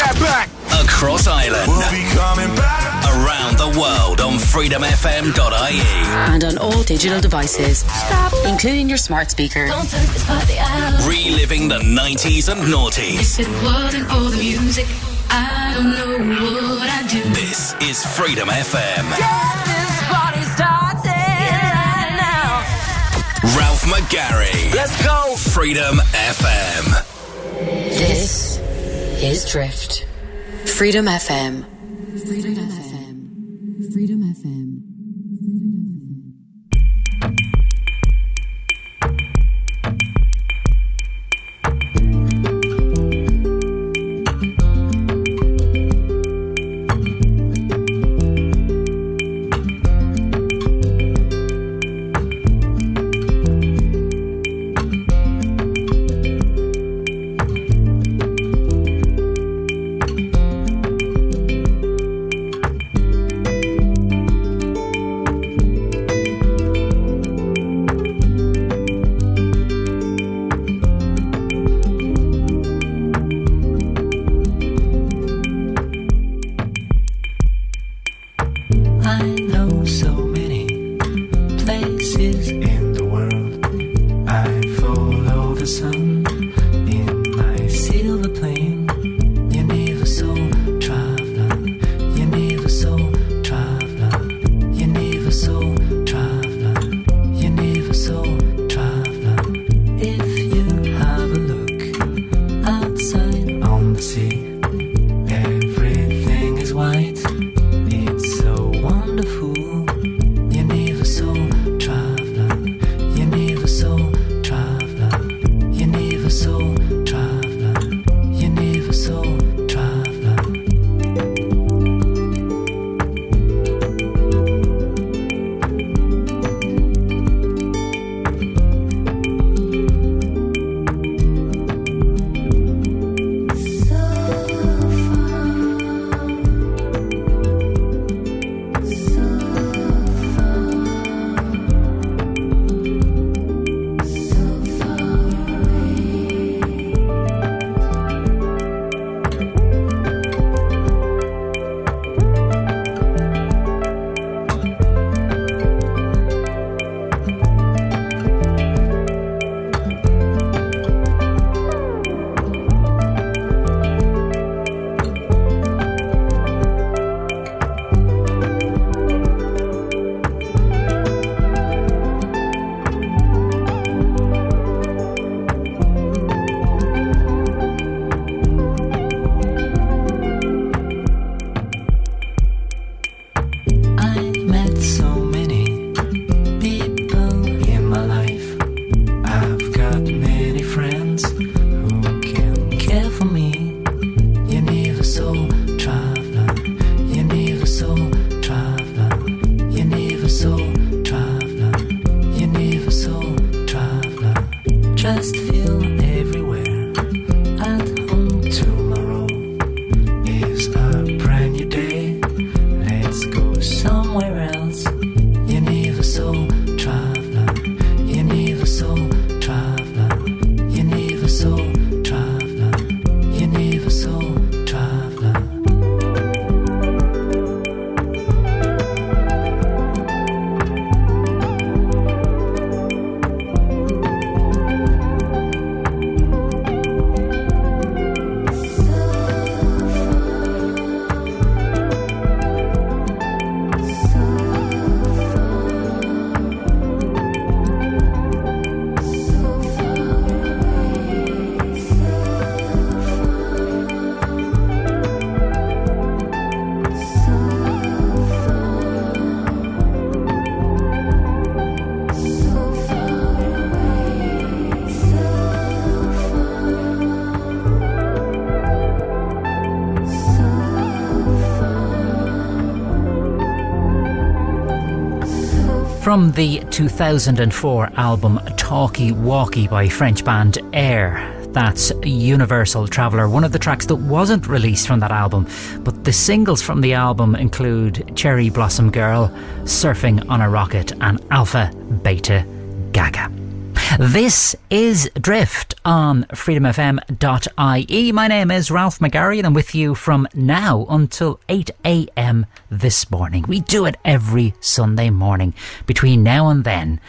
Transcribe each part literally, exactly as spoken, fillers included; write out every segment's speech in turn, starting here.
that back. Across Ireland. We'll be coming back. Around the world on freedom f m dot i e. And on all digital devices. Stop. Including your smart speaker. Don't turn this party out. Reliving the nineties and noughties. If it wasn't for the music, I don't know what I do. This is Freedom F M. Yeah, this party starts right now. Ralph McGarry. Let's go. Freedom F M. This is Drift. Freedom F M. Freedom F M. Freedom F M. From the two thousand four album Talkie Walkie by French band Air, that's Universal Traveller, one of the tracks that wasn't released from that album, but the singles from the album include Cherry Blossom Girl, Surfing on a Rocket and Alpha Beta Gaga. This is Drift on freedom f m dot i e. My name is Ralph McGarry and I'm with you from now until eight a m this morning. We do it every Sunday morning between now and then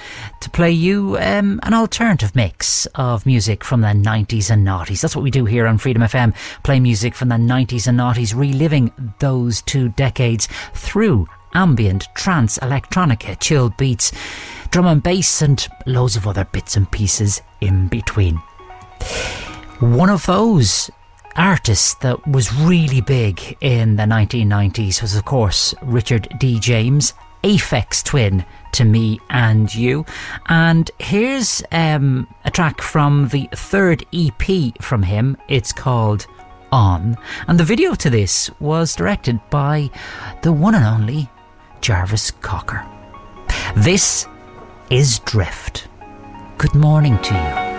to play you um, an alternative mix of music from the nineties and noughties. That's what we do here on Freedom F M, play music from the nineties and noughties, reliving those two decades through ambient, trance, electronica, chilled beats, drum and bass, and loads of other bits and pieces in between. One of those artists that was really big in the nineteen nineties was, of course, Richard D. James, Aphex Twin, To Me and You. And here's um, a track from the third E P from him. It's called On. And the video to this was directed by the one and only Jarvis Cocker. This is Drift. Good morning to you.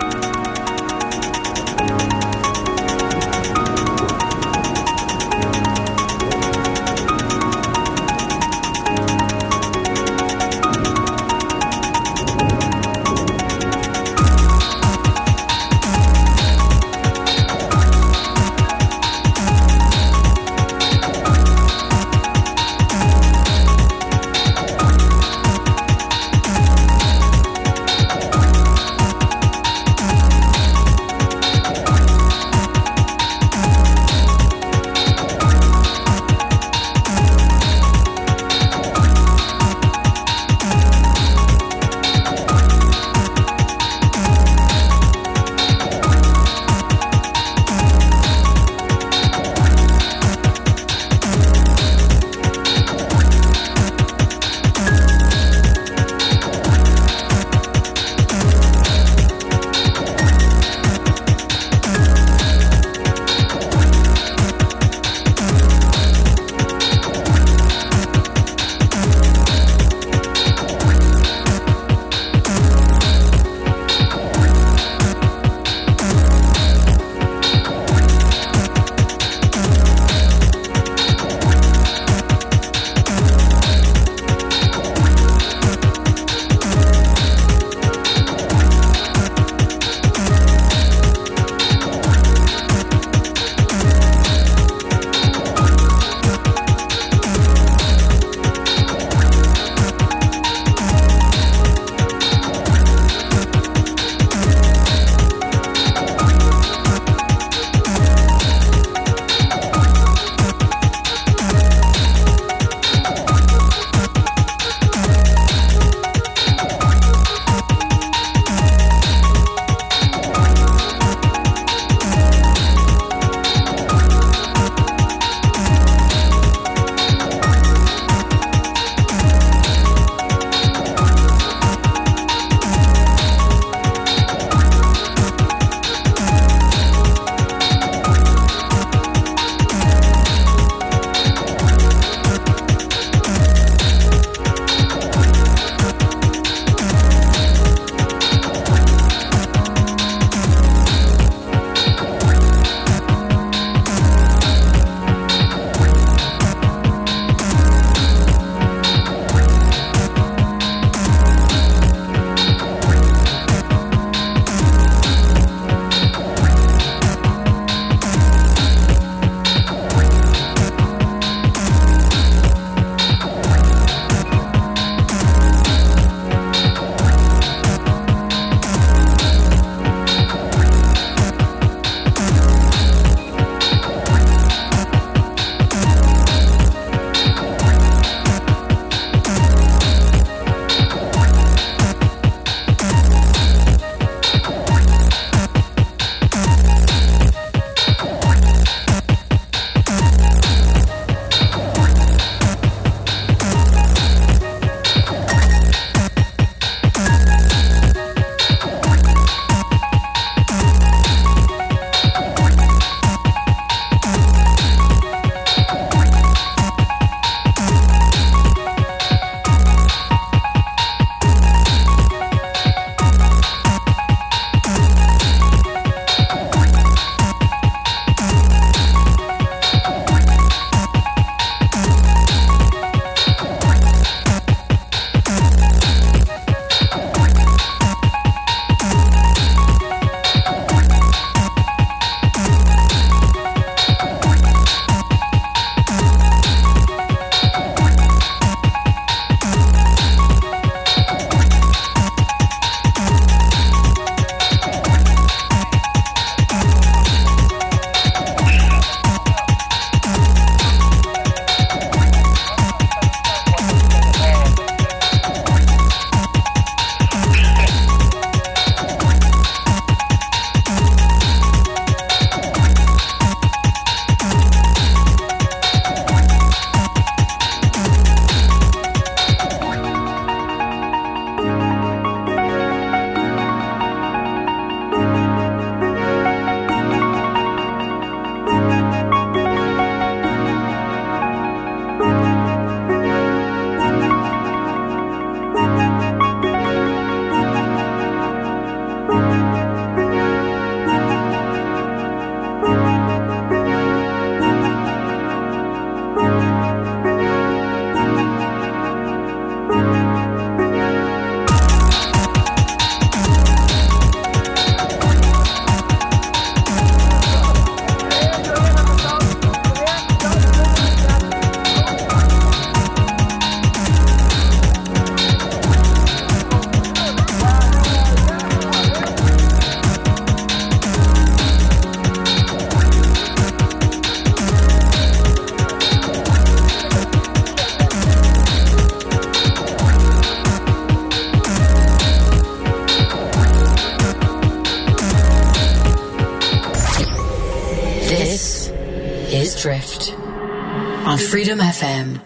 Drift on Freedom F M.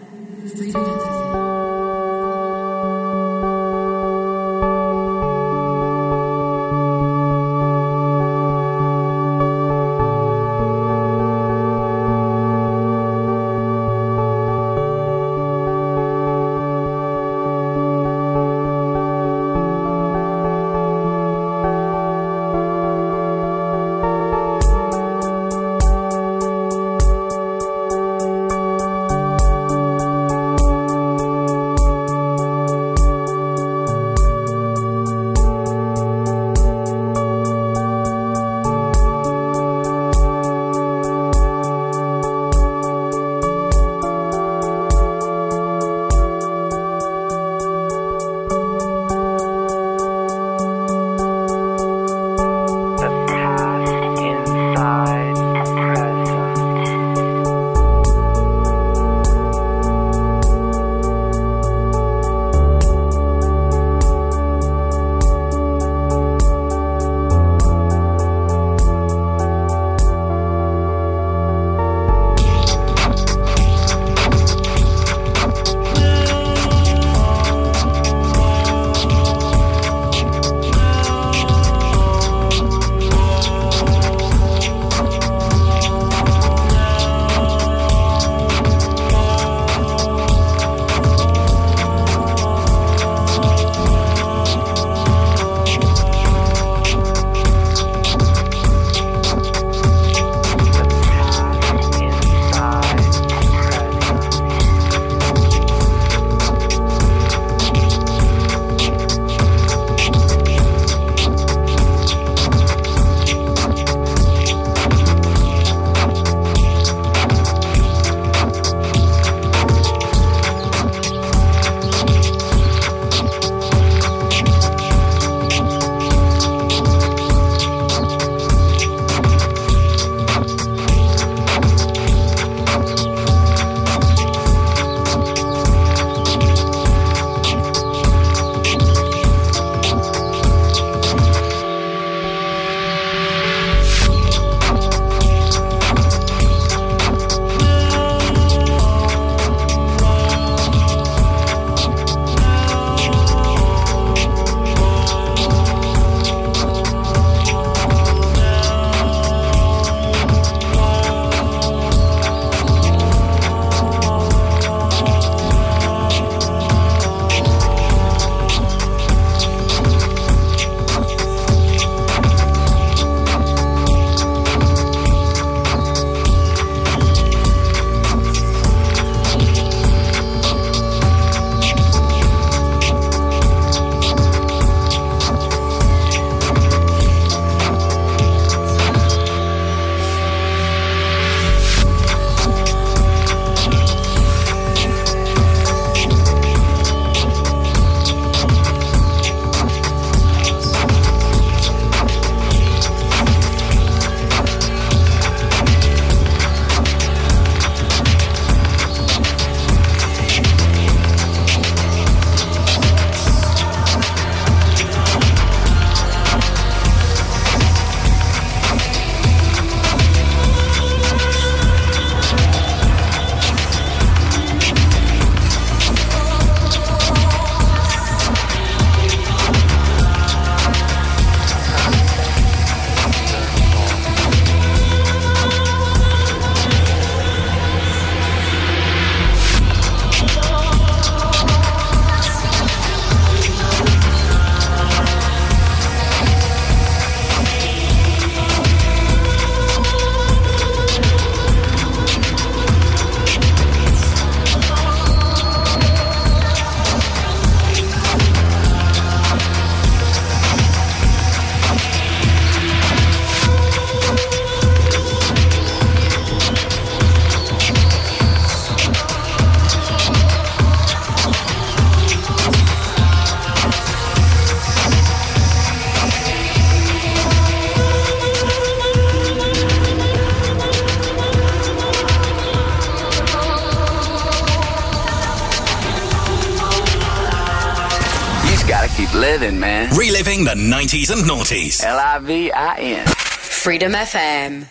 Living the nineties and noughties. L I V I N. Freedom F M.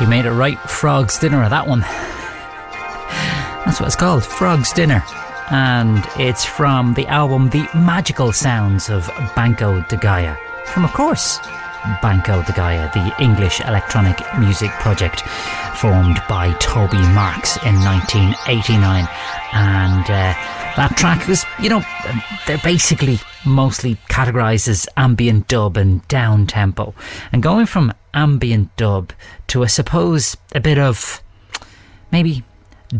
You made it right, Frog's Dinner, or that one. That's what it's called, Frog's Dinner. And it's from the album The Magical Sounds of Banco de Gaia. From, of course, Banco de Gaia, the English electronic music project formed by Toby Marks in nineteen eighty-nine. And uh, that track was, you know, they're basically mostly categorised as ambient dub and down-tempo. And going from ambient dub to, I suppose, a bit of maybe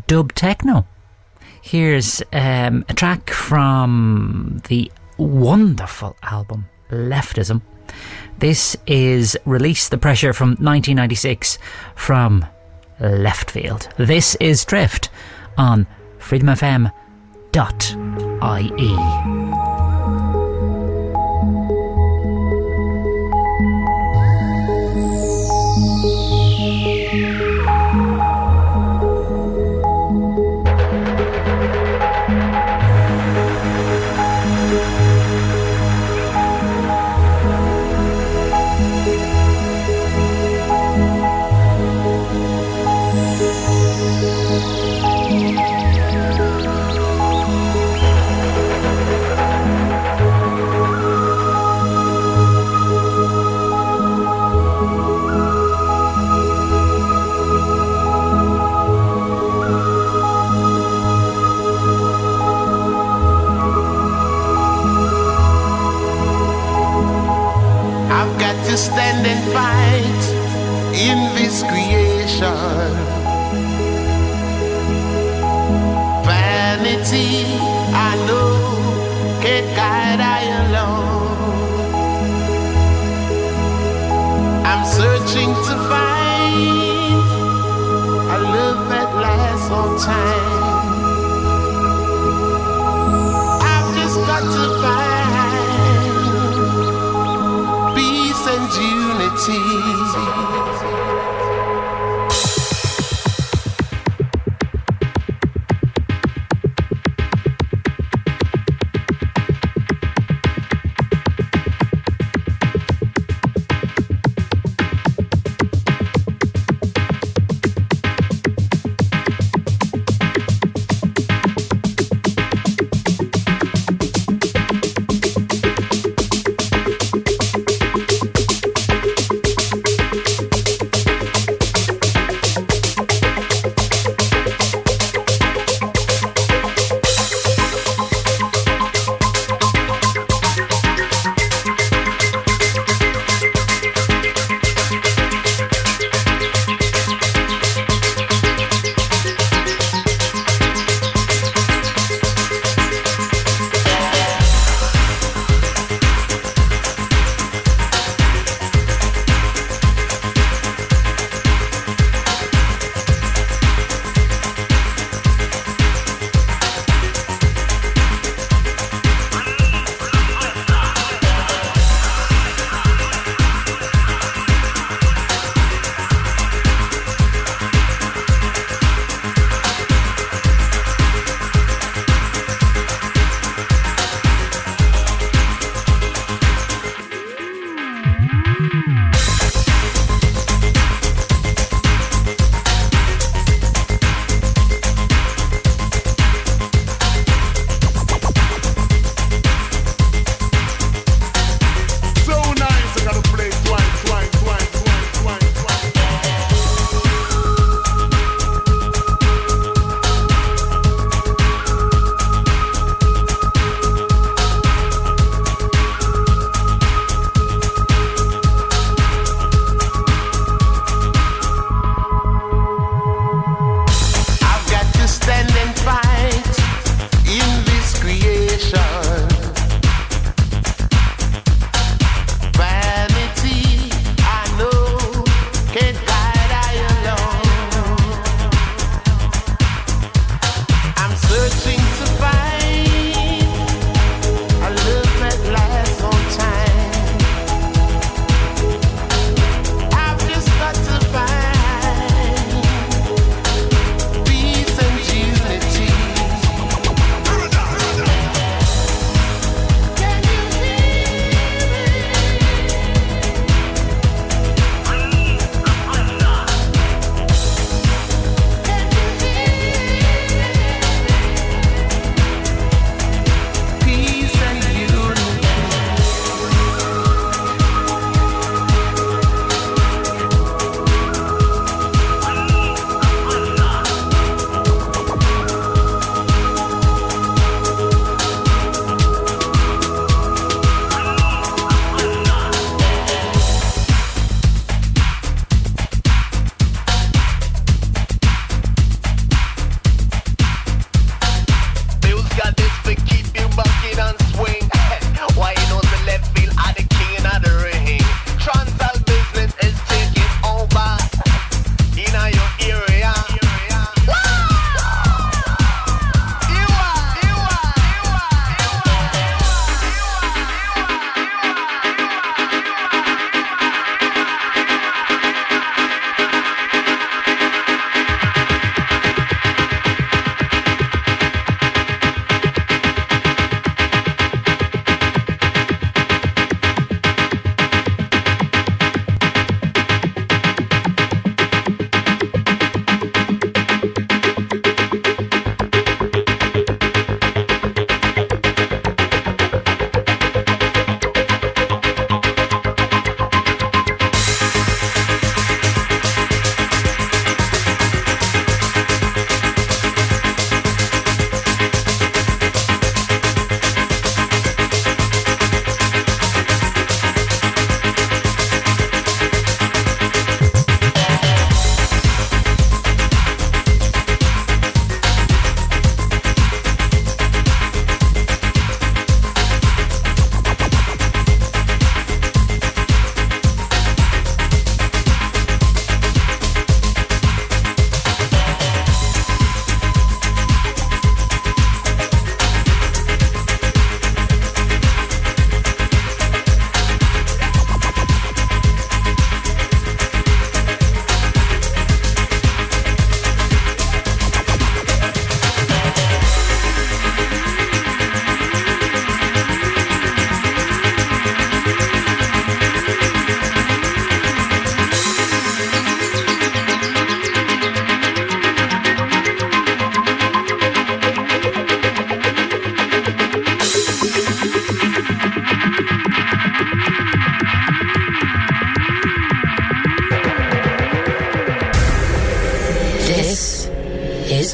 dub techno. Here's um, a track from the wonderful album Leftism. This is Release the Pressure from nineteen ninety-six from Leftfield. This is Drift on freedom f m dot i e. Stand and fight in this creation. Vanity, I know, can't guide I alone. I'm searching to find a love that lasts all time. I've just got to find unity.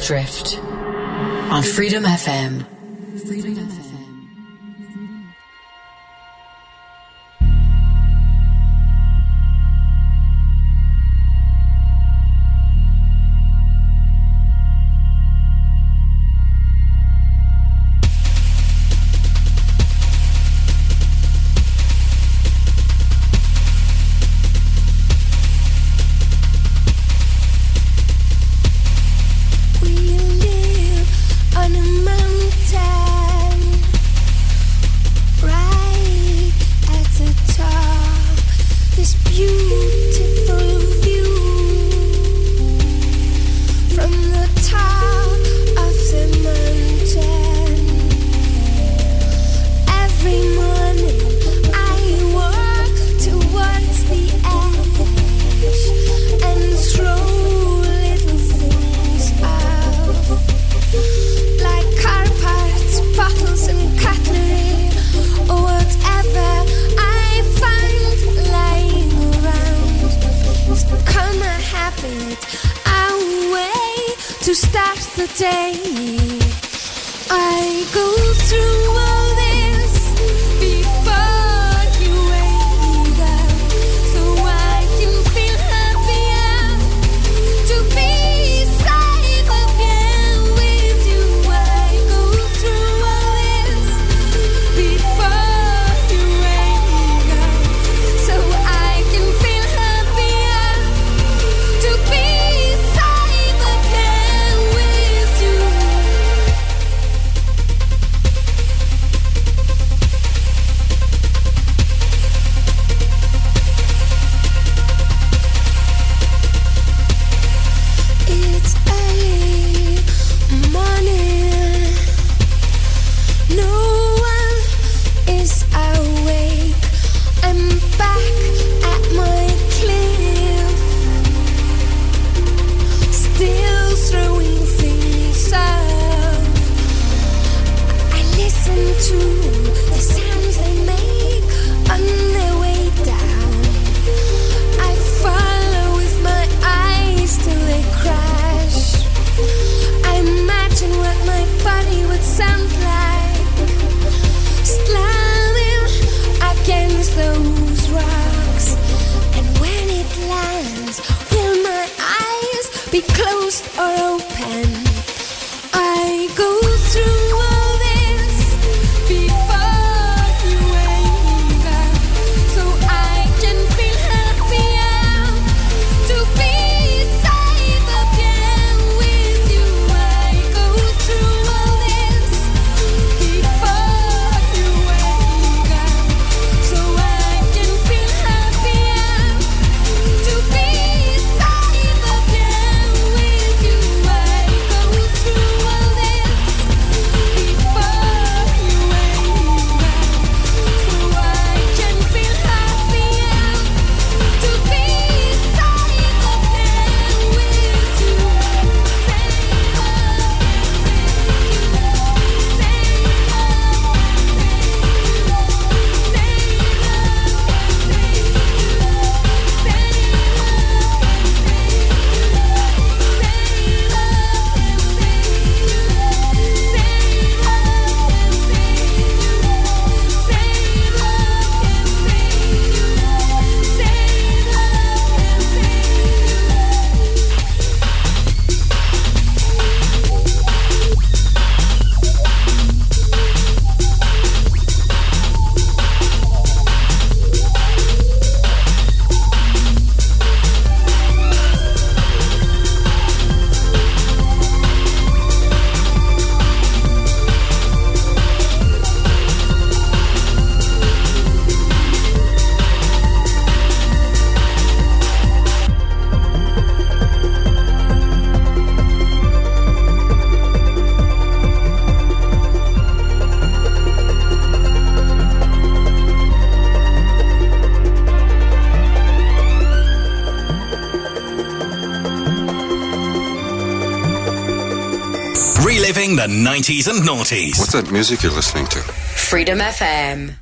Space Drift on Freedom F M. Freedom F M. The nineties and noughties. What's that music you're listening to? Freedom F M.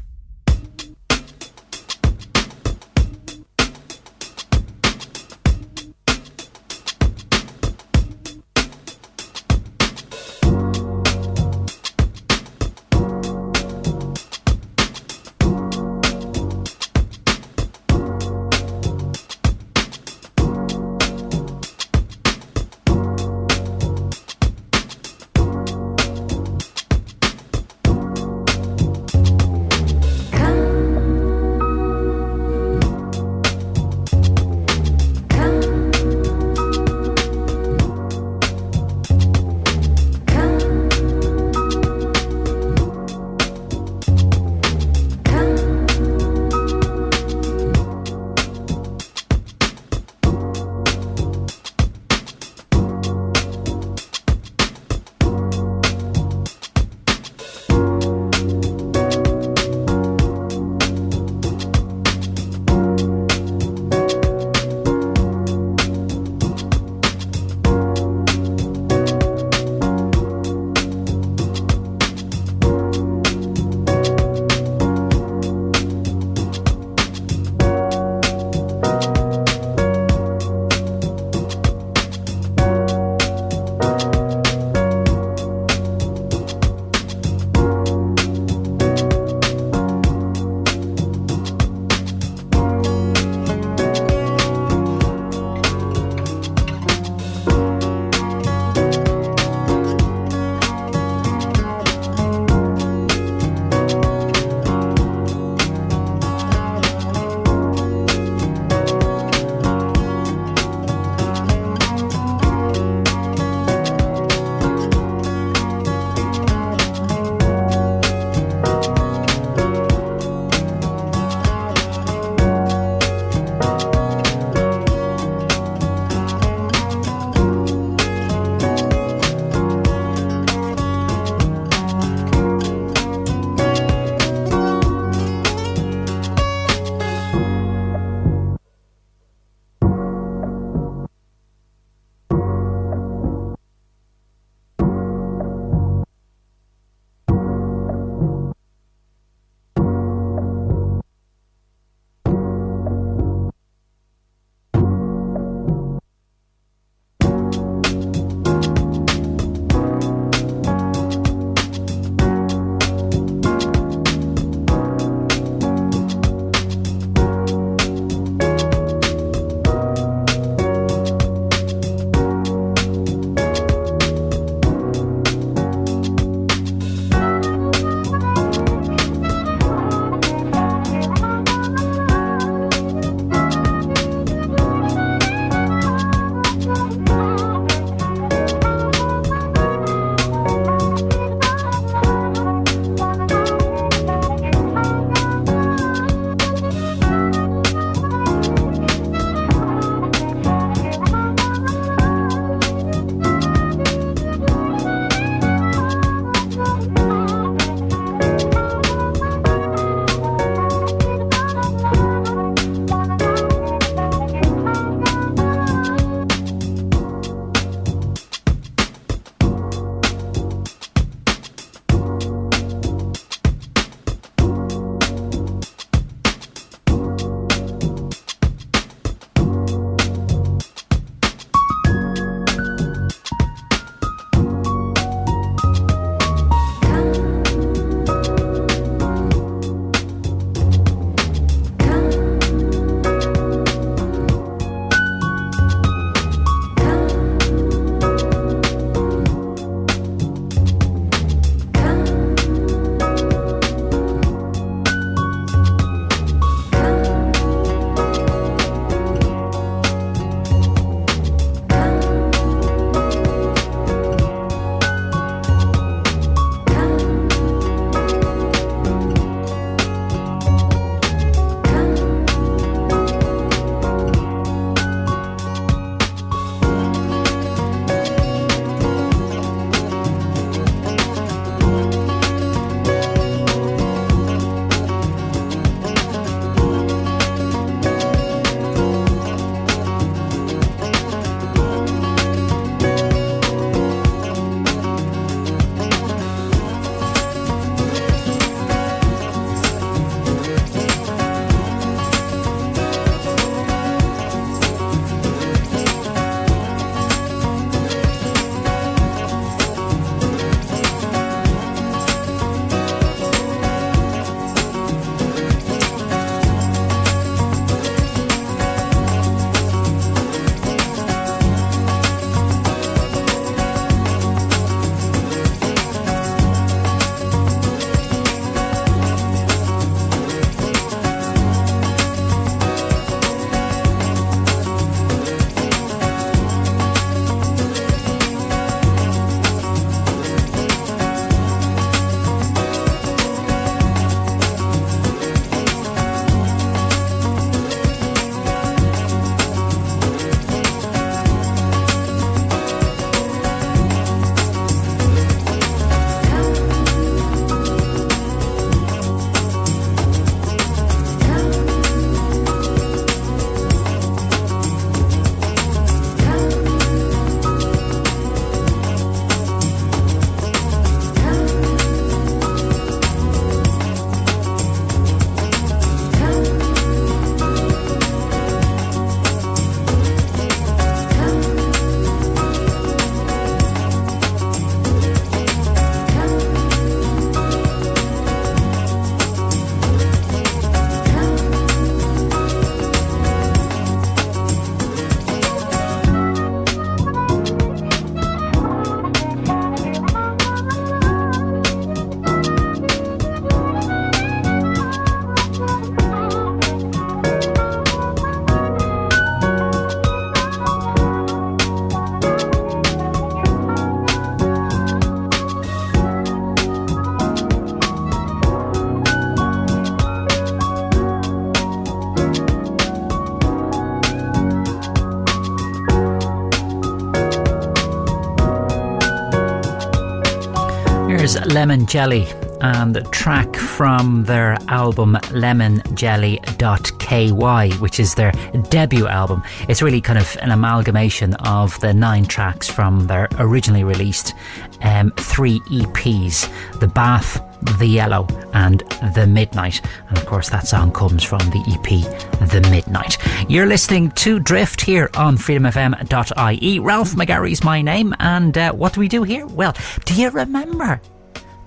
Lemon Jelly and the track from their album lemon jelly dot k y, which is their debut album. It's really kind of an amalgamation of the nine tracks from their originally released um, three E Ps, The Bath, The Yellow and The Midnight. And of course that song comes from the E P The Midnight. You're listening to Drift here on freedom f m dot i e. Ralph McGarry's my name, and uh, what do we do here? Well, do you remember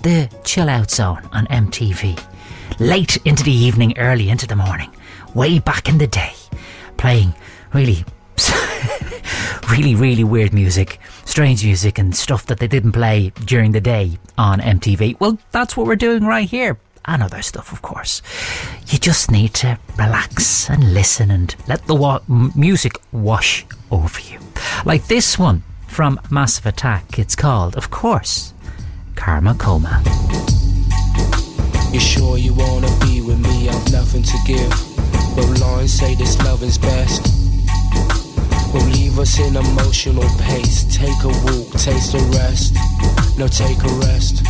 the Chill Out Zone on M T V? Late into the evening, early into the morning, way back in the day, playing really really really weird music, strange music and stuff that they didn't play during the day on M T V. Well, that's what we're doing right here, and other stuff of course. You just need to relax and listen and let the wa- music wash over you, like this one from Massive Attack. It's called, of course, Karma Coma. You sure you wanna be with me? I've nothing to give. Well, lines say this love is best. Will leave us in emotional pace. Take a walk, taste a rest. No, take a rest.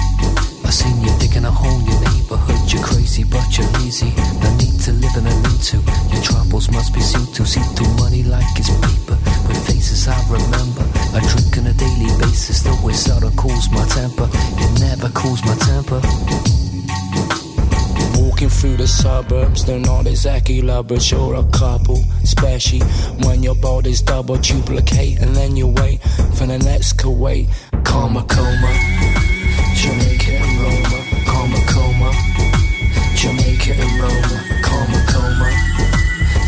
I seen you digging a hole in your neighborhood. You're crazy, but you're easy. No need to live and I need to. Your troubles must be seen to. See through money like it's paper. With faces I remember. I drink on a daily basis. Though it sort of cools my temper. It never cools my temper. Walking through the suburbs, they're not exactly lovers. You're a couple, especially when your body's double duplicate, and then you wait for the next Kuwait. Karma coma, Jamaica and Roma. Karma coma, Jamaica and Roma. Karma coma,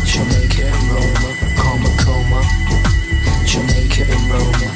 Jamaica and Roma. Karma coma, Jamaica and Roma.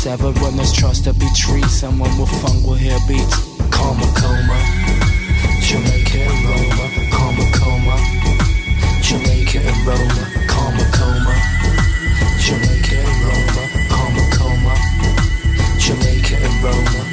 Severed when there's trust to be tree. Someone with fun will hear beats. Karma coma, Jamaica and Roma. Karma coma, Jamaica and Roma. Karma coma, Jamaica and Roma. Karma coma, Jamaica and Roma.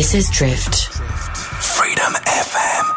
This is Drift. Freedom F M.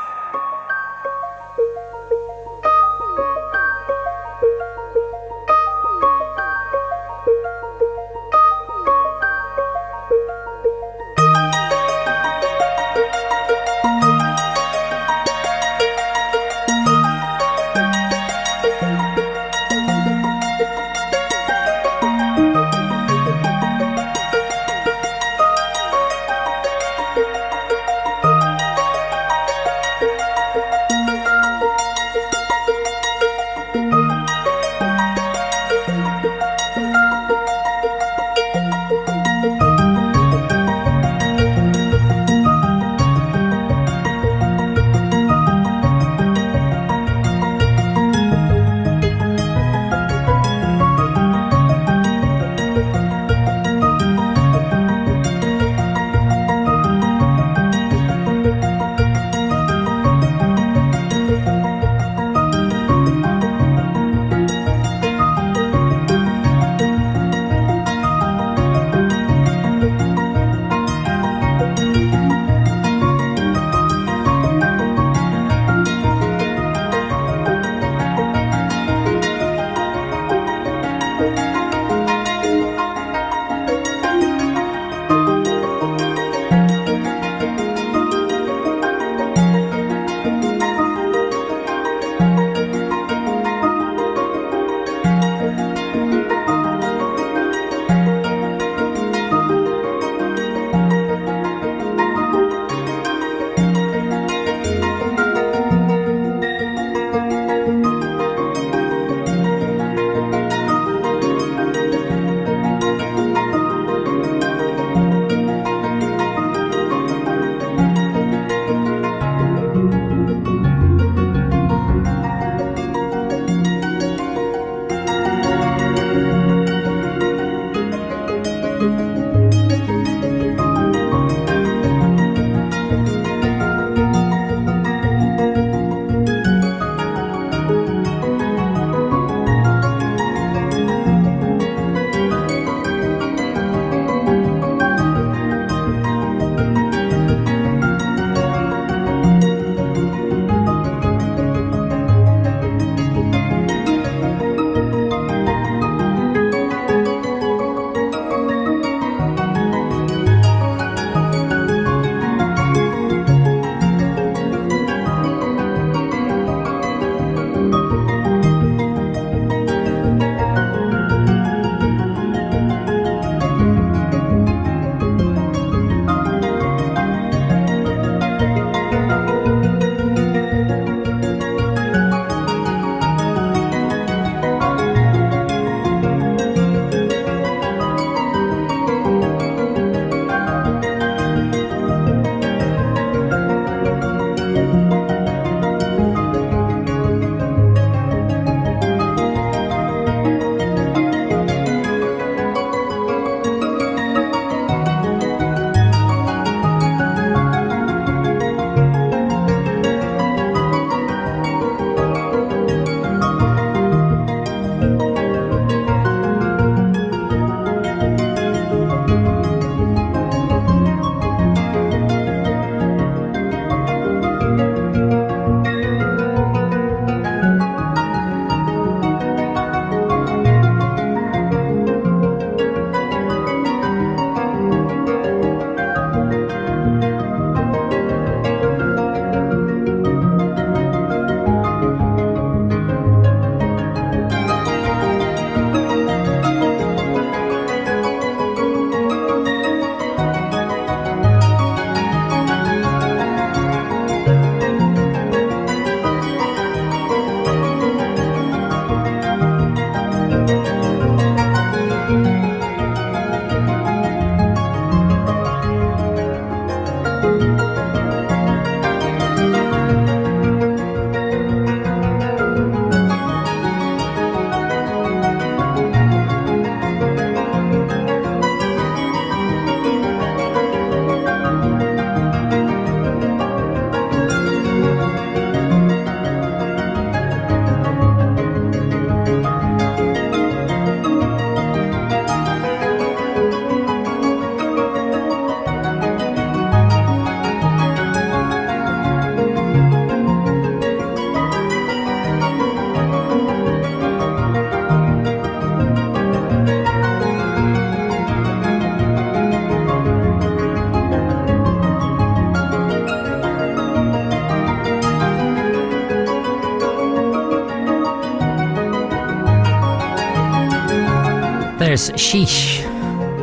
there's Sheesh,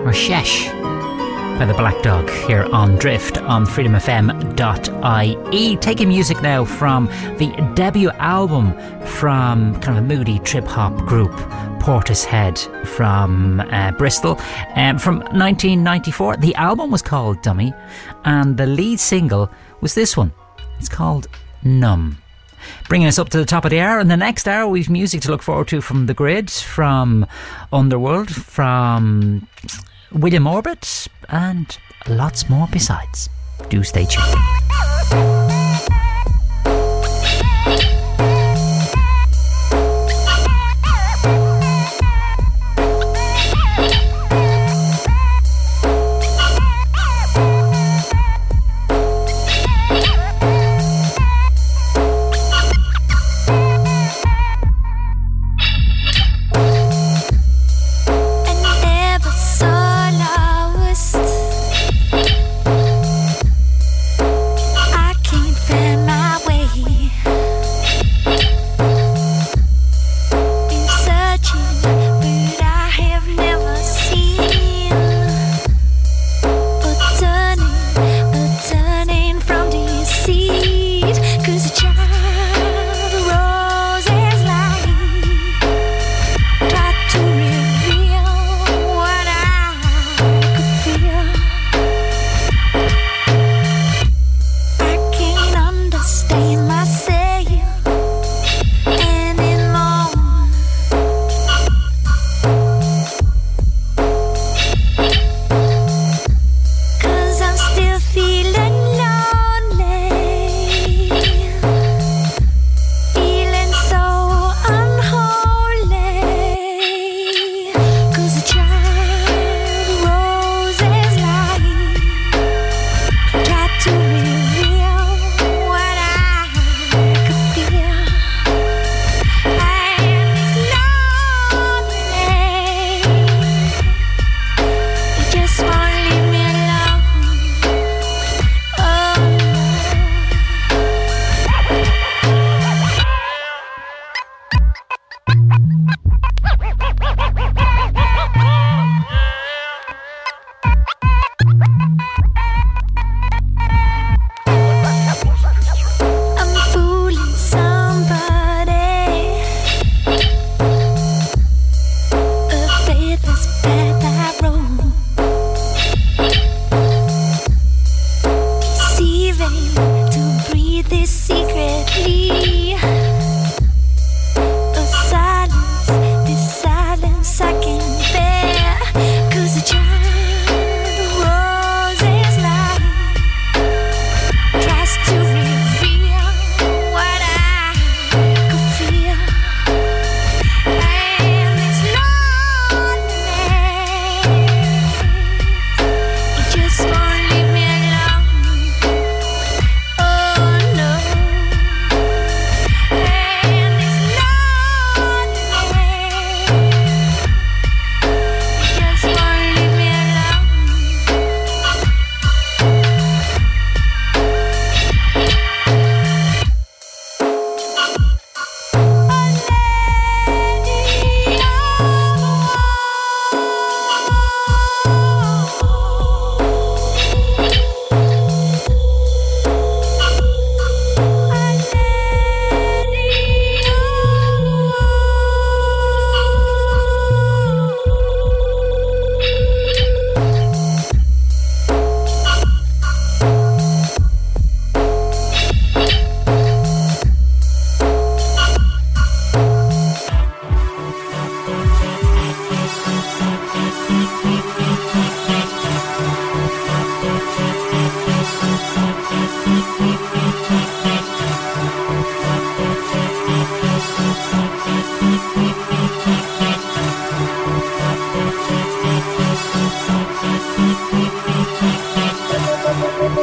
or Shesh, by the Black Dog here on Drift on freedom f m dot i e. Taking music now from the debut album from kind of a moody trip-hop group, Portishead from uh, Bristol. Um, from nineteen ninety-four, the album was called Dummy, and the lead single was this one. It's called Numb. Bringing us up to the top of the hour. In the next hour, we've music to look forward to from The Grid, from Underworld, from William Orbit, and lots more besides. Do stay tuned.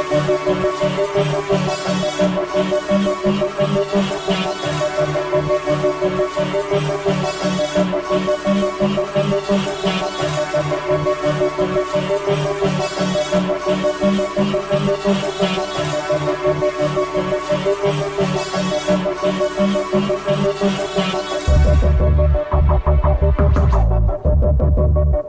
Thank you.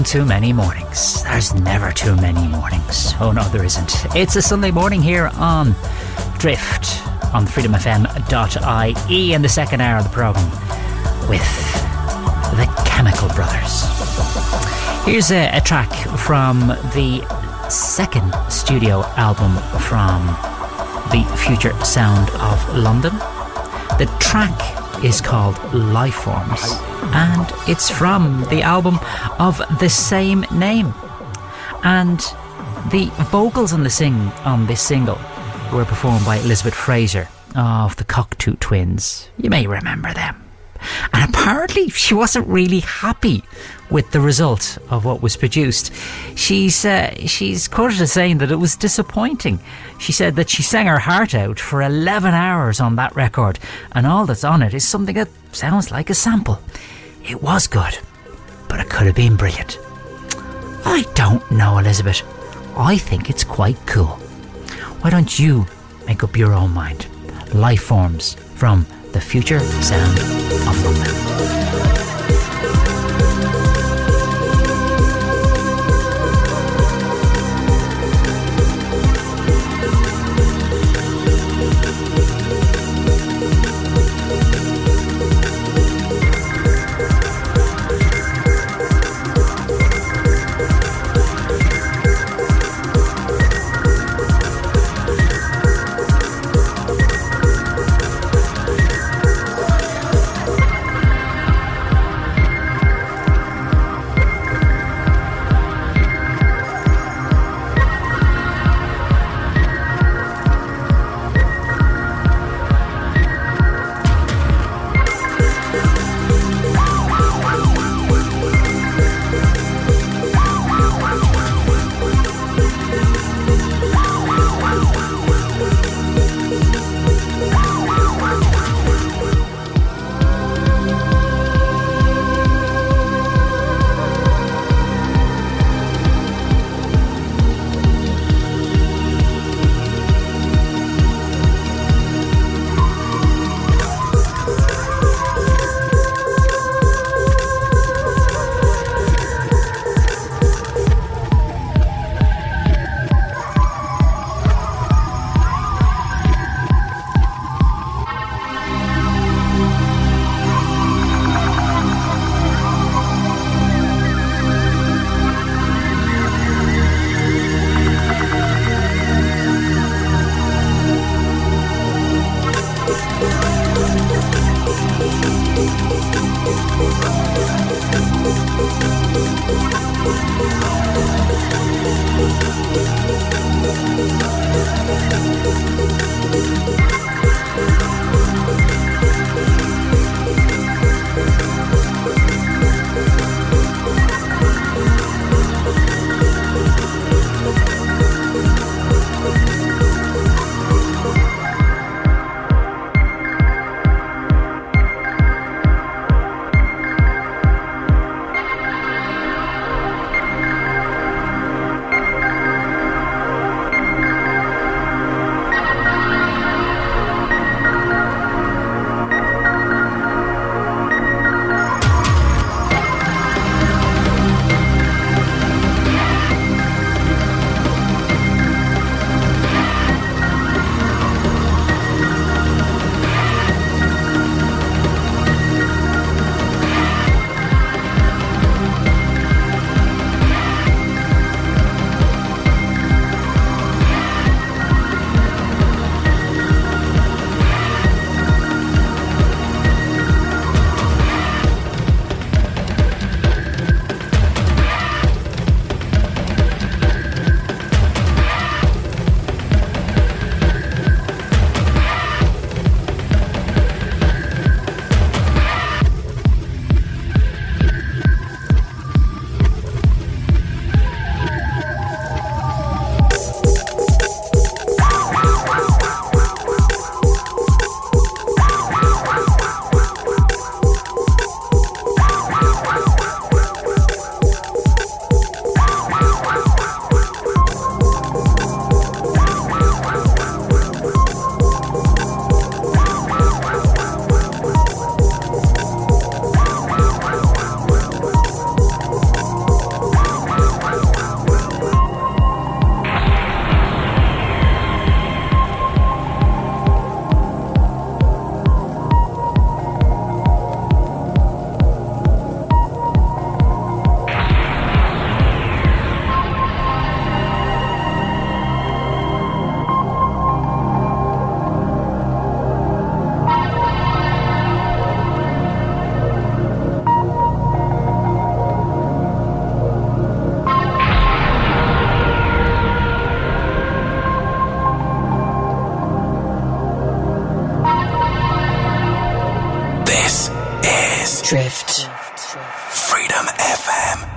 One too many mornings. There's never too many mornings. Oh no, there isn't. It's a Sunday morning here on Drift on freedom f m dot i e in the second hour of the programme with the Chemical Brothers. Here's a, a track from the second studio album from the Future Sound of London. The track is called Lifeforms, and it's from the album of the same name. And the vocals on the sing on this single were performed by Elizabeth Fraser of the Cocteau Twins. You may remember them. And apparently she wasn't really happy with the result of what was produced. She's uh, she's quoted as saying that it was disappointing. She said that she sang her heart out for eleven hours on that record, and all that's on it is something that sounds like a sample. It was good, but it could have been brilliant. I don't know, Elizabeth. I think it's quite cool. Why don't you make up your own mind? Lifeforms from the Future Sound of London. Drift. Freedom F M.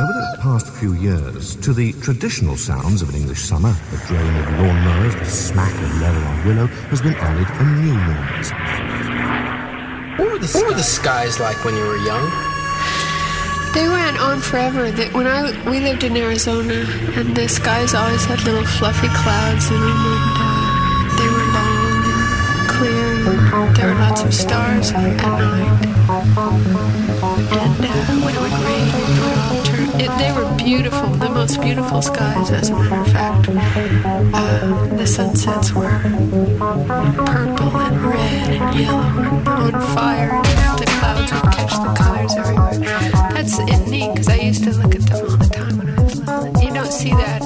Over the past few years, to the traditional sounds of an English summer, the drone of lawnmowers, the smack of leather on willow, has been added a new noise. What were the, what were the skies like when you were young? They went on forever. They, when I we lived in Arizona, and the skies always had little fluffy clouds in them, and uh, they were long and clear. There were lots of stars at night, and uh, when it would rain, it would all turn. It, they were beautiful, the most beautiful skies, as a matter of fact. Uh, the sunsets were purple and red and yellow and on fire, and the clouds would catch the colors everywhere. That's neat, because I used to look at them all the time when I was little. You don't see that.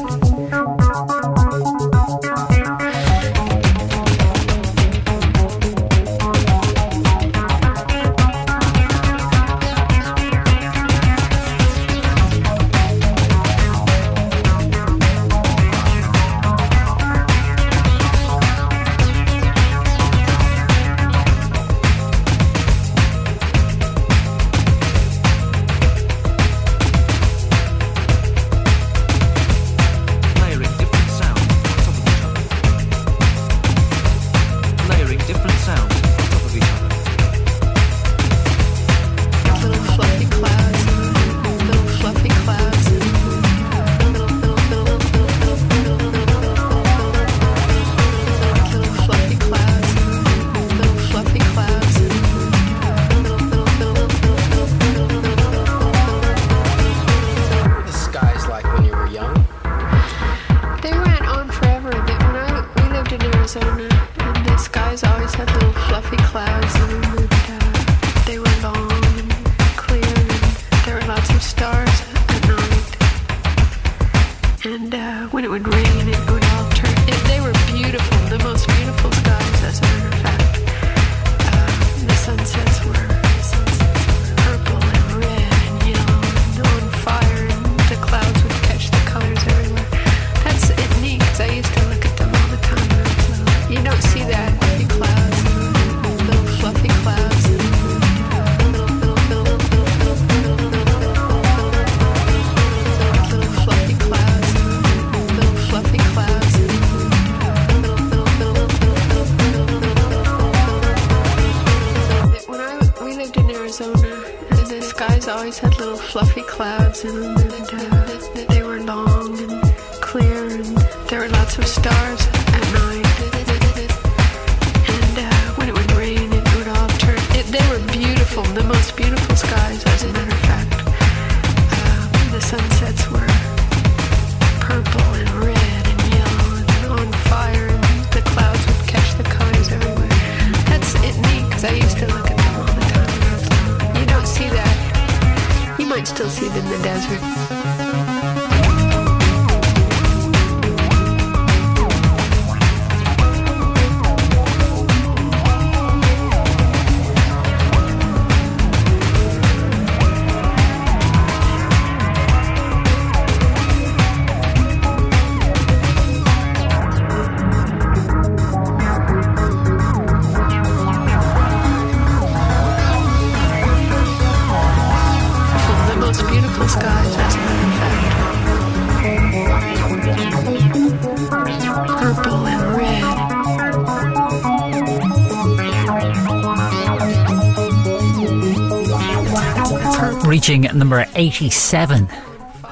Reaching number eighty-seven,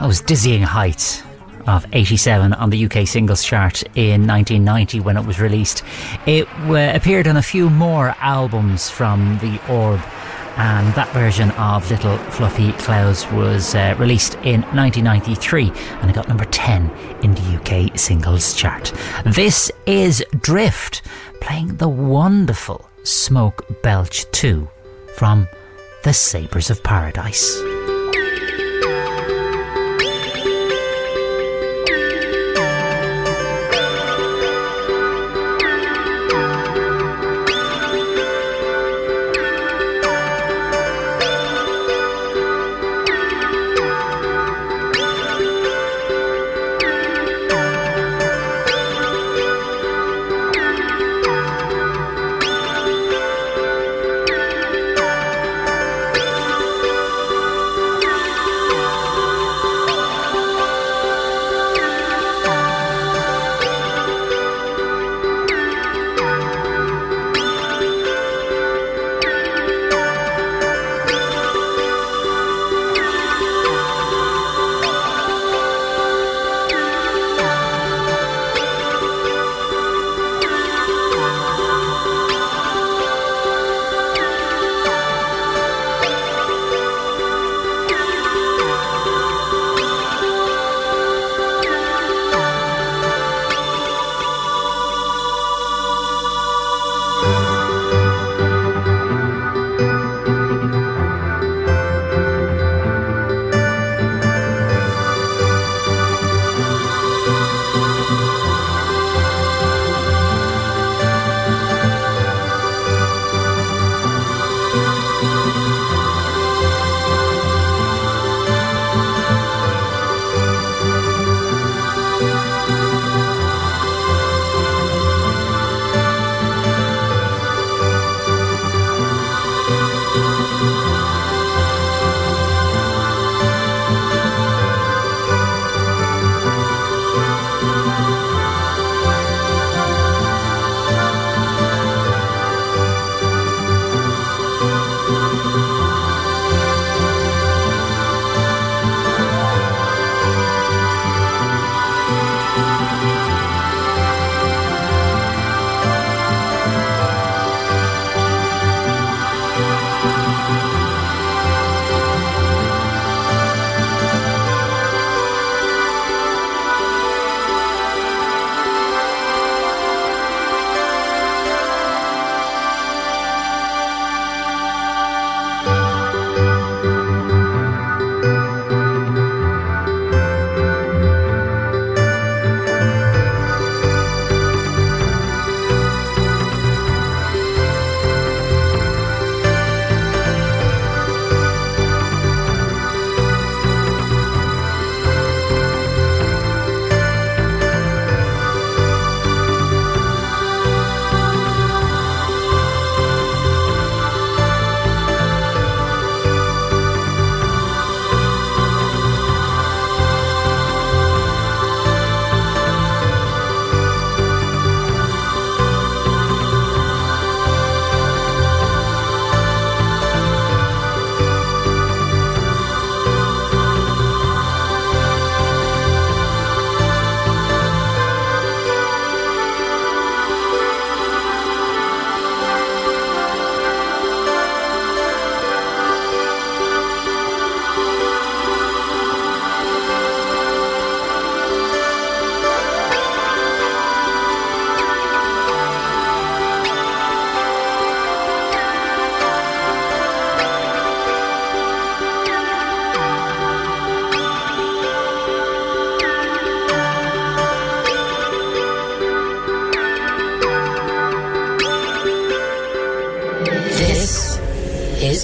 those dizzying heights of eighty-seven on the U K singles chart in nineteen ninety when it was released. It uh, appeared on a few more albums from The Orb, and that version of Little Fluffy Clouds was uh, released in nineteen ninety-three, and it got number ten in the U K singles chart. This is Drift, playing the wonderful Smoke Belch two from The Sabres of Paradise.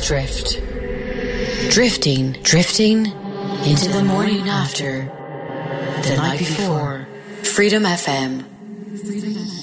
us drift. Drifting, drifting into the morning after, the night before. Freedom F M. Freedom F M.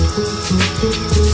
We'll be right back.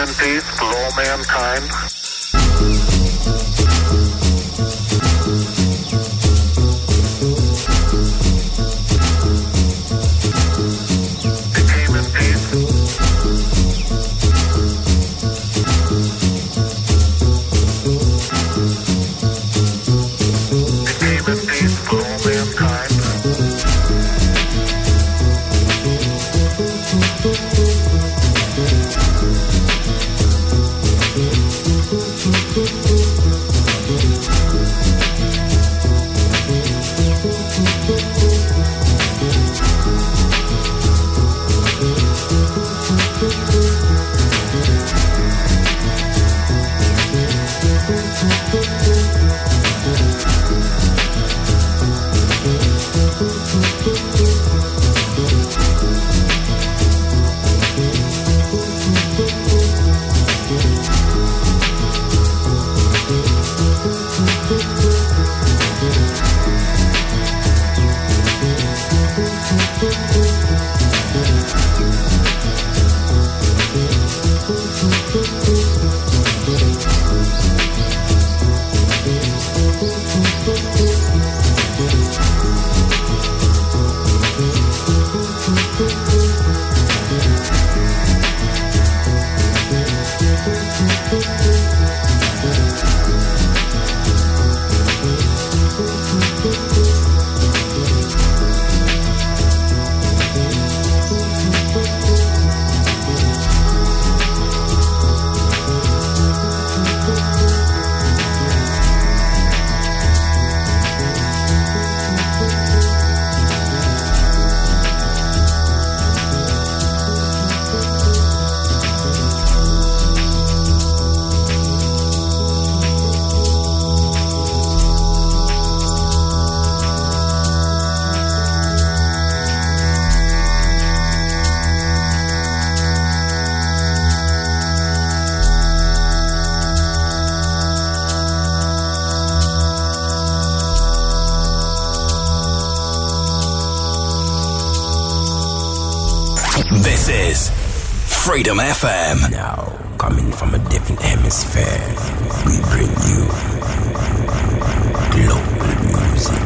in peace for all mankind. Freedom F M. Now, coming from a different hemisphere, we bring you global music.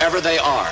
Wherever they are.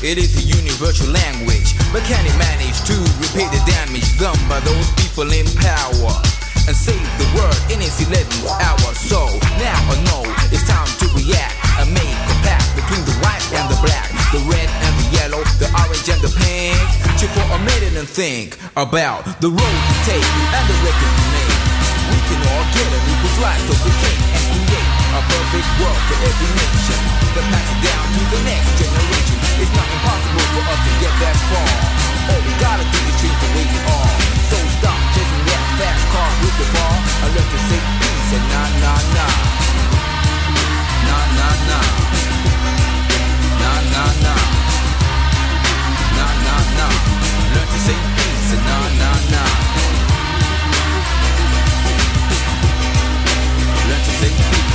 It is a universal language, but can it manage to repay the damage done by those people in power and save the world in its eleventh hour? So now I know it's time to react and make a pact between the white and the black, the red and the yellow, the orange and the pink. Chill for a minute and think about the road we take and the record we make. We can all get an equal life, so we can and create a perfect world for every nation that passes down to the next generation. It's not impossible for us to get that far. All we gotta do is treat the way we are. So stop chasing that fast car with the bar and let us say peace and nah nah nah. Nah nah nah. Nah nah nah. Nah nah nah. Learn to say peace and nah nah nah. Learn to say peace.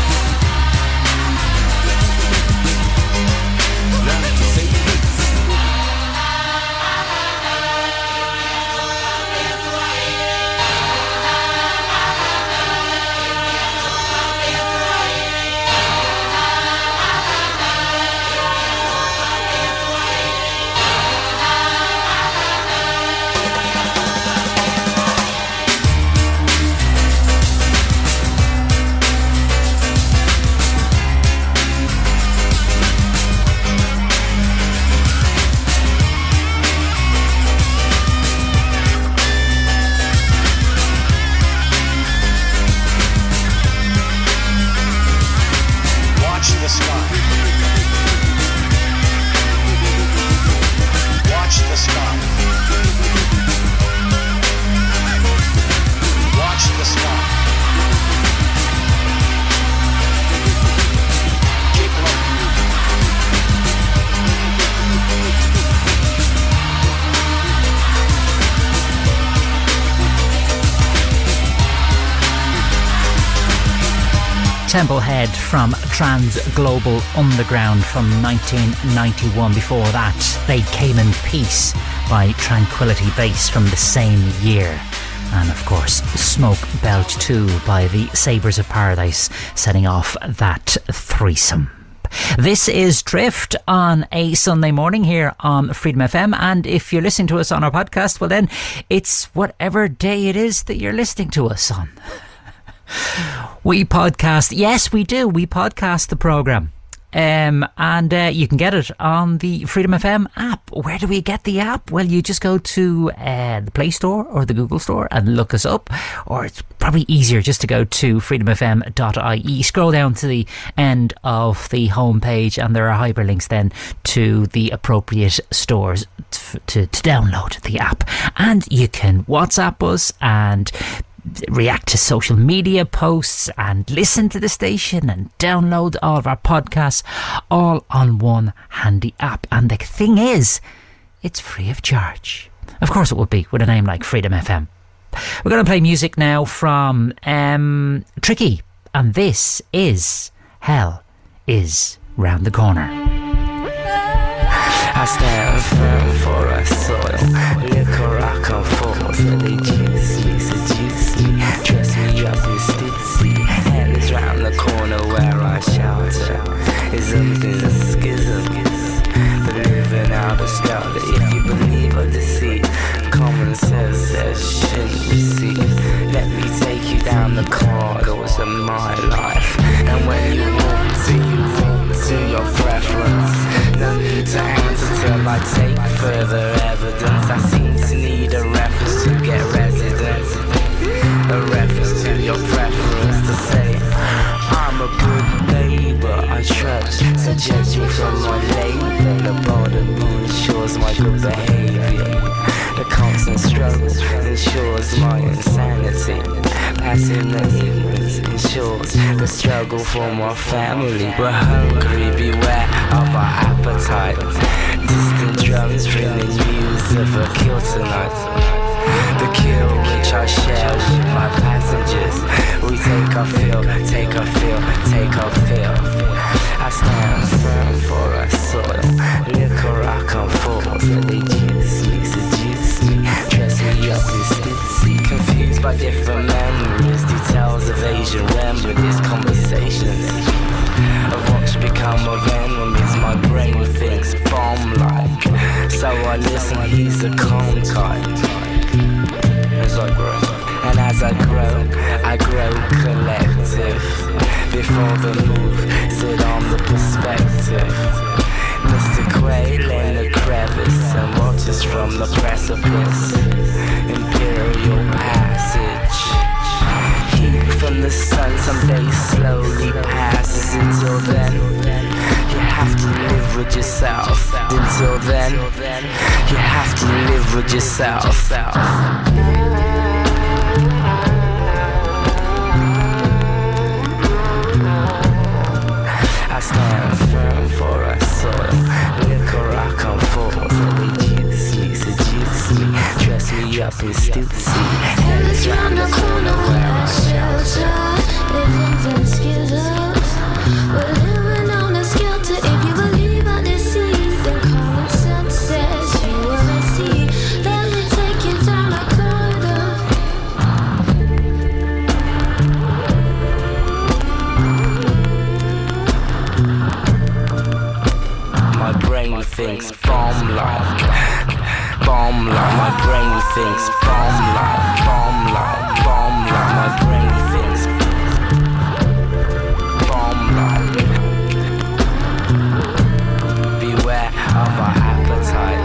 Templehead from Trans Global Underground from nineteen ninety-one. Before that, they came in peace by Tranquility Base from the same year. And of course, Smoke Belch two by the Sabres of Paradise, setting off that threesome. This is Drift on a Sunday morning here on Freedom F M, and if you're listening to us on our podcast, well then, it's whatever day it is that you're listening to us on. We podcast, yes we do, we podcast the programme, um, and uh, you can get it on the Freedom F M app. Where do we get the app? Well, you just go to uh, the Play Store or the Google Store and look us up, or it's probably easier just to go to freedom f m dot i e, scroll down to the end of the homepage, and there are hyperlinks then to the appropriate stores to, to, to download the app, and you can WhatsApp us and react to social media posts and listen to the station and download all of our podcasts, all on one handy app. And the thing is, it's free of charge. Of course it would be with a name like Freedom F M. We're going to play music now from um, Tricky, and this is Hell Is Round the Corner. I stand firm for a soil, liquor I come forth, and they juice. Dress me up in stitsy, hell is round the corner where I shelter. It's something a schism, believing out the scout. If you believe or deceive, common sense says shouldn't receive. Let me take you down the corridors of my life, and when you walk to, you walk to your preference. No need to answer till I take further evidence. I seem to need a reference to get residence, a reference to your preference to say I'm a good neighbor, I trust to judge me from my labor. The border moon ensures my good behavior, the constant struggle ensures my insanity, passing the ignorance ensures the struggle for my family. We're hungry, beware of our appetite, distant drums ringing views of a kill tonight. The kill which I share with my passengers, we take our fill, take our fill, take our fill. I stand firm for our soil, liquor I come forth, and they juice me, seduce me, dress me up in stitsy. Confused by different memories, details of Asian remedies, conversations of what should become of enemies. My brain thinks bomb-like, I listen, he's a calm type. As I grow, and as I grow, I grow collective. Before the move, sit on the perspective. Mister Quail in the crevice and watches from the precipice. Imperial passage. From the sun someday slowly passes. Until then, you have to live with yourself. Until then, you have to live with yourself. Up and still see. Hell is round the corner where I shelter. Living in skittles. We're living on a skelter. If you believe I deceive, then call it success. You will see. Let me take you down the corridor. My brain thinks bomb like. Bomb like my brain thinks, bomb like, bomb like, bomb like my brain thinks, bomb like. Beware of our appetite.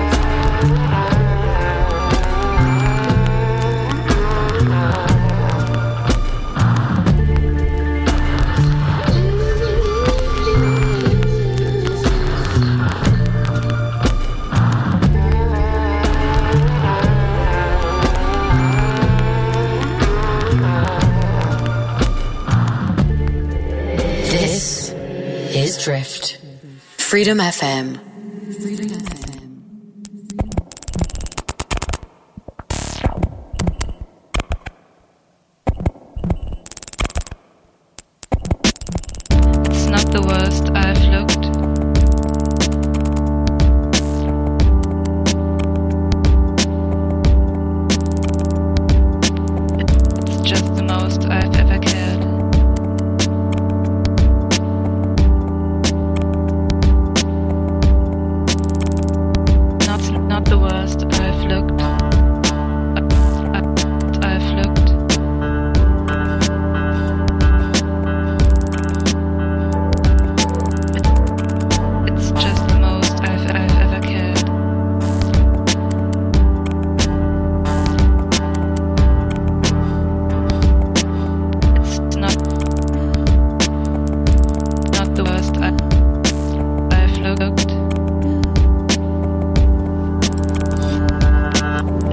Drift. Freedom F M. Freedom F M. It's not the worst I've looked. It's just the most I've ever cared. Thank you.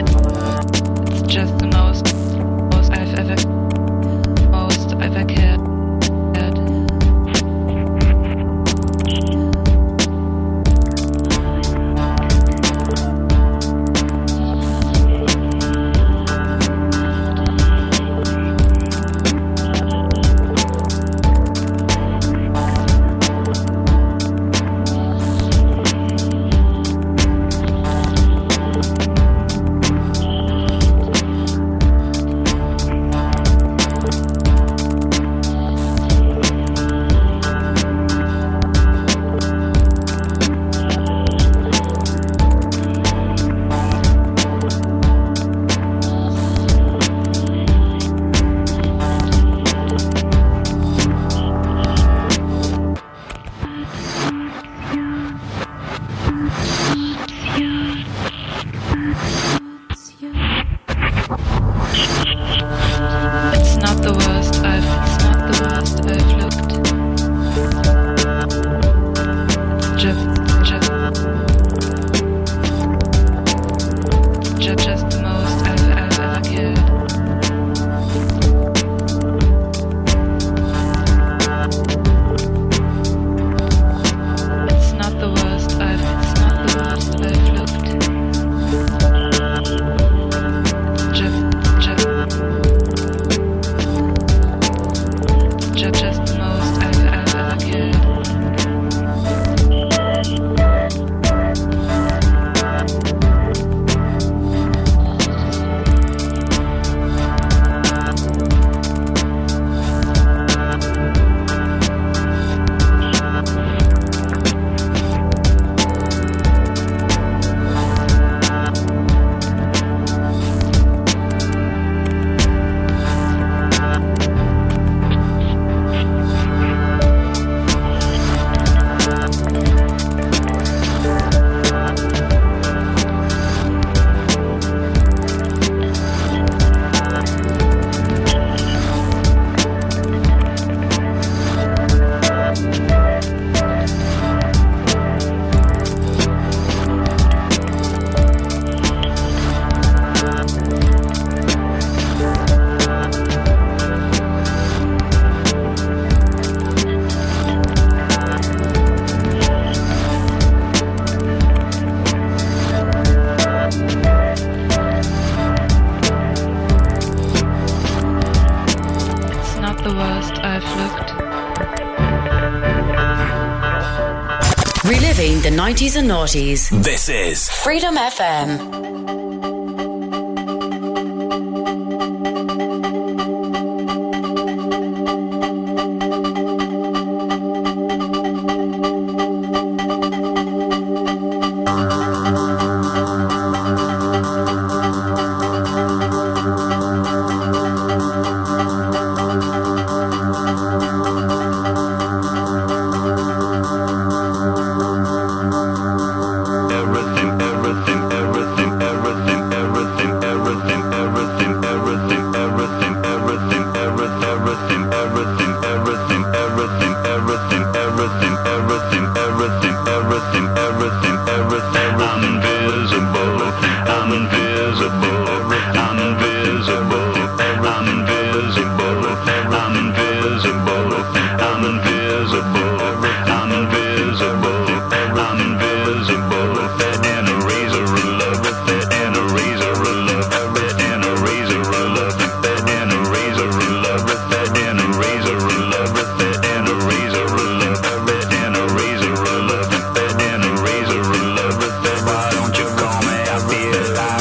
the nineties and noughties. This is Freedom F M.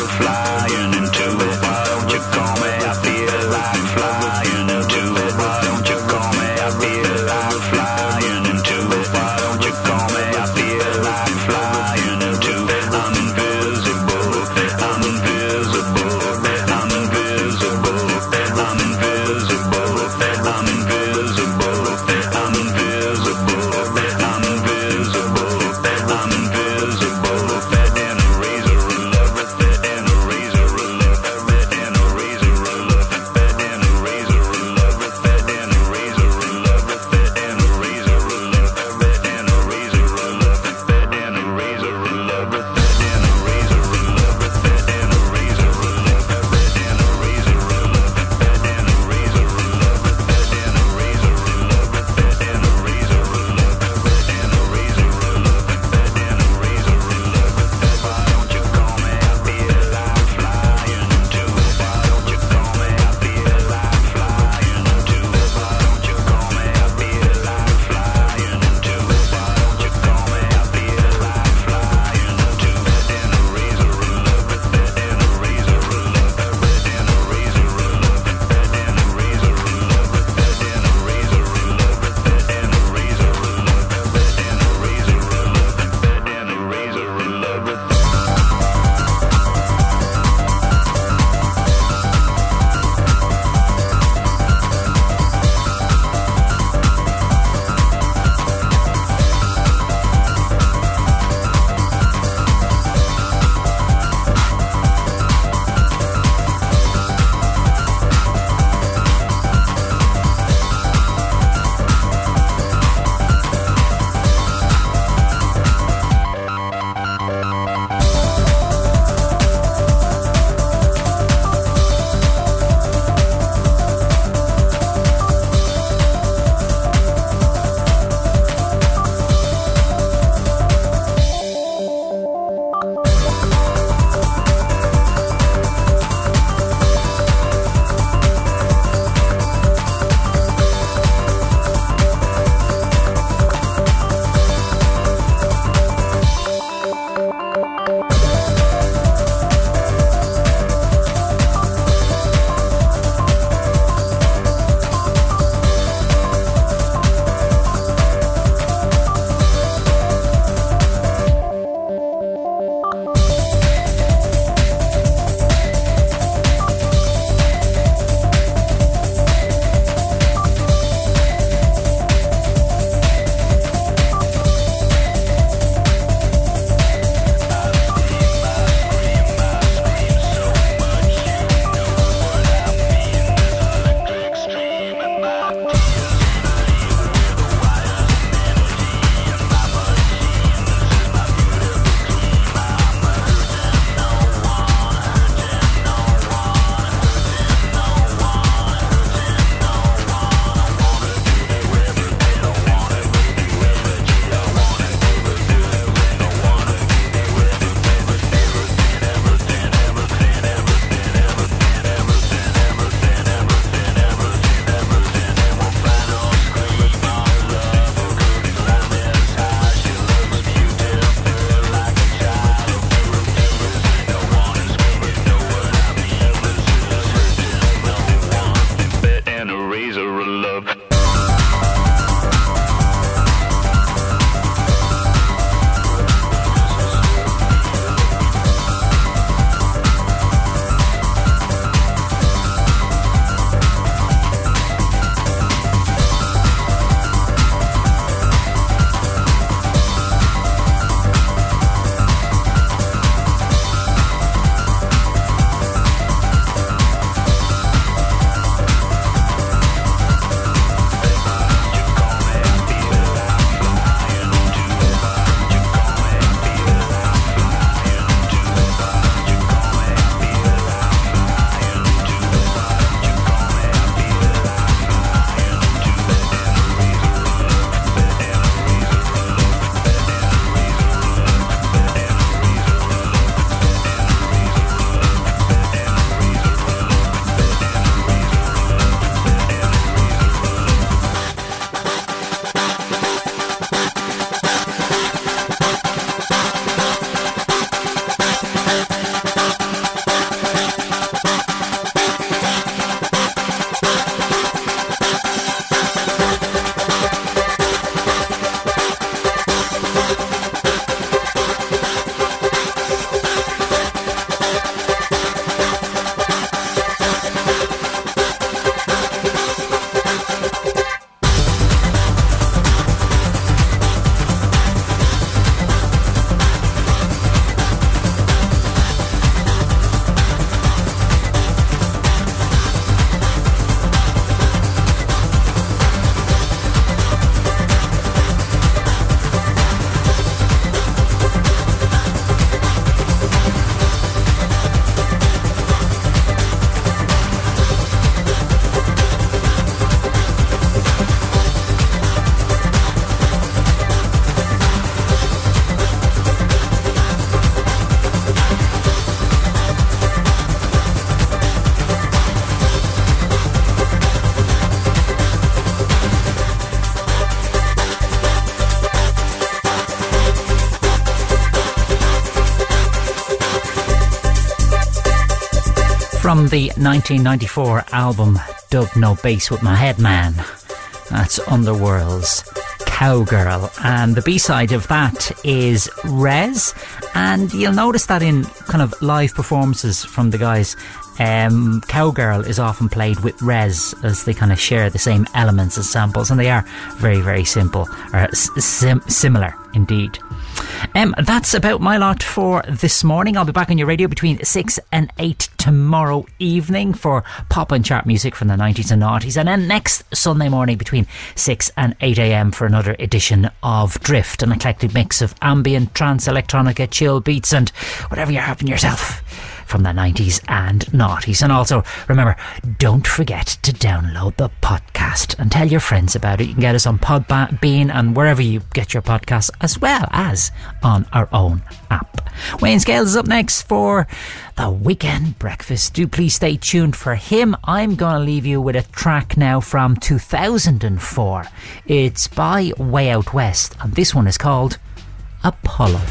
Flying from the nineteen ninety-four album Dub No Bass With My Head Man. That's Underworld's Cowgirl, and the B-side of that is Rez, and you'll notice that in kind of live performances from the guys, um, Cowgirl is often played with Rez as they kind of share the same elements and samples, and they are very, very simple, or sim- similar indeed. Um, that's about my lot for this morning. I'll be back on your radio between six and eight tomorrow evening for pop and chart music from the nineties and noughties, and then next Sunday morning between six and eight a.m. for another edition of Drift, an eclectic mix of ambient, trance, electronica, chill beats and whatever you're having yourself from the nineties and noughties. And also remember, don't forget to download the podcast and tell your friends about it. You can get us on Podbean and wherever you get your podcasts, as well as on our own app. Wayne Scales is up next for The Weekend Breakfast. Do please stay tuned for him. I'm going to leave you with a track now from two thousand four. It's by Way Out West, and this one is called Apollo.